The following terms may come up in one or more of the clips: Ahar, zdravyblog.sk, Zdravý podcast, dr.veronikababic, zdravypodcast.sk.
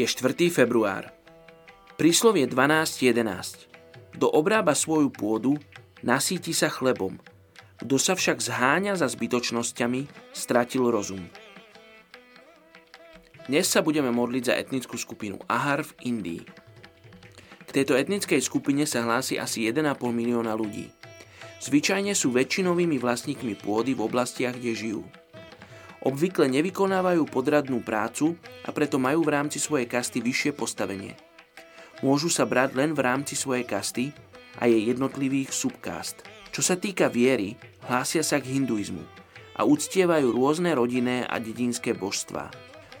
Je 4. február. Príslovie 12.11. Kto obrába svoju pôdu, nasíti sa chlebom. Kto sa však zháňa za zbytočnosťami, stratil rozum. Dnes sa budeme modliť za etnickú skupinu Ahar v Indii. K tejto etnickej skupine sa hlási asi 1,5 milióna ľudí. Zvyčajne sú väčšinovými vlastníkmi pôdy v oblastiach, kde žijú. Obvykle nevykonávajú podradnú prácu a preto majú v rámci svojej kasty vyššie postavenie. Môžu sa brať len v rámci svojej kasty a jej jednotlivých subkast. Čo sa týka viery, hlásia sa k hinduizmu a uctievajú rôzne rodinné a dedinské božstvá.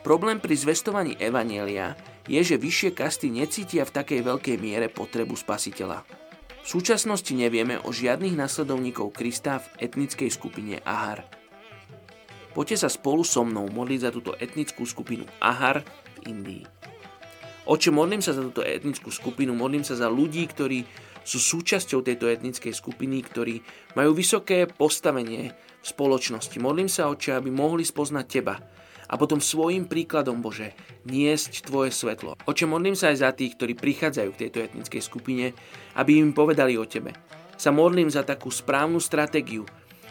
Problém pri zvestovaní evanjelia je, že vyššie kasty necítia v takej veľkej miere potrebu spasiteľa. V súčasnosti nevieme o žiadnych nasledovníkov Krista v etnickej skupine Ahar. Poďte sa spolu so mnou modliť za túto etnickú skupinu Ahar v Indii. Oče, modlím sa za túto etnickú skupinu, modlím sa za ľudí, ktorí sú súčasťou tejto etnickej skupiny, ktorí majú vysoké postavenie v spoločnosti. Modlím sa, Oče, aby mohli spoznať Teba a potom svojim príkladom, Bože, niesť Tvoje svetlo. Oče, modlím sa aj za tých, ktorí prichádzajú k tejto etnickej skupine, aby im povedali o Tebe. Sa modlím za takú správnu stratégiu,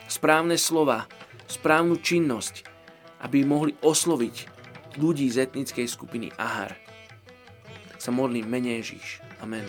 správne slova, správnu činnosť, aby mohli osloviť ľudí z etnickej skupiny Ahar. Tak sa modlím v mene Ježiš. Amen.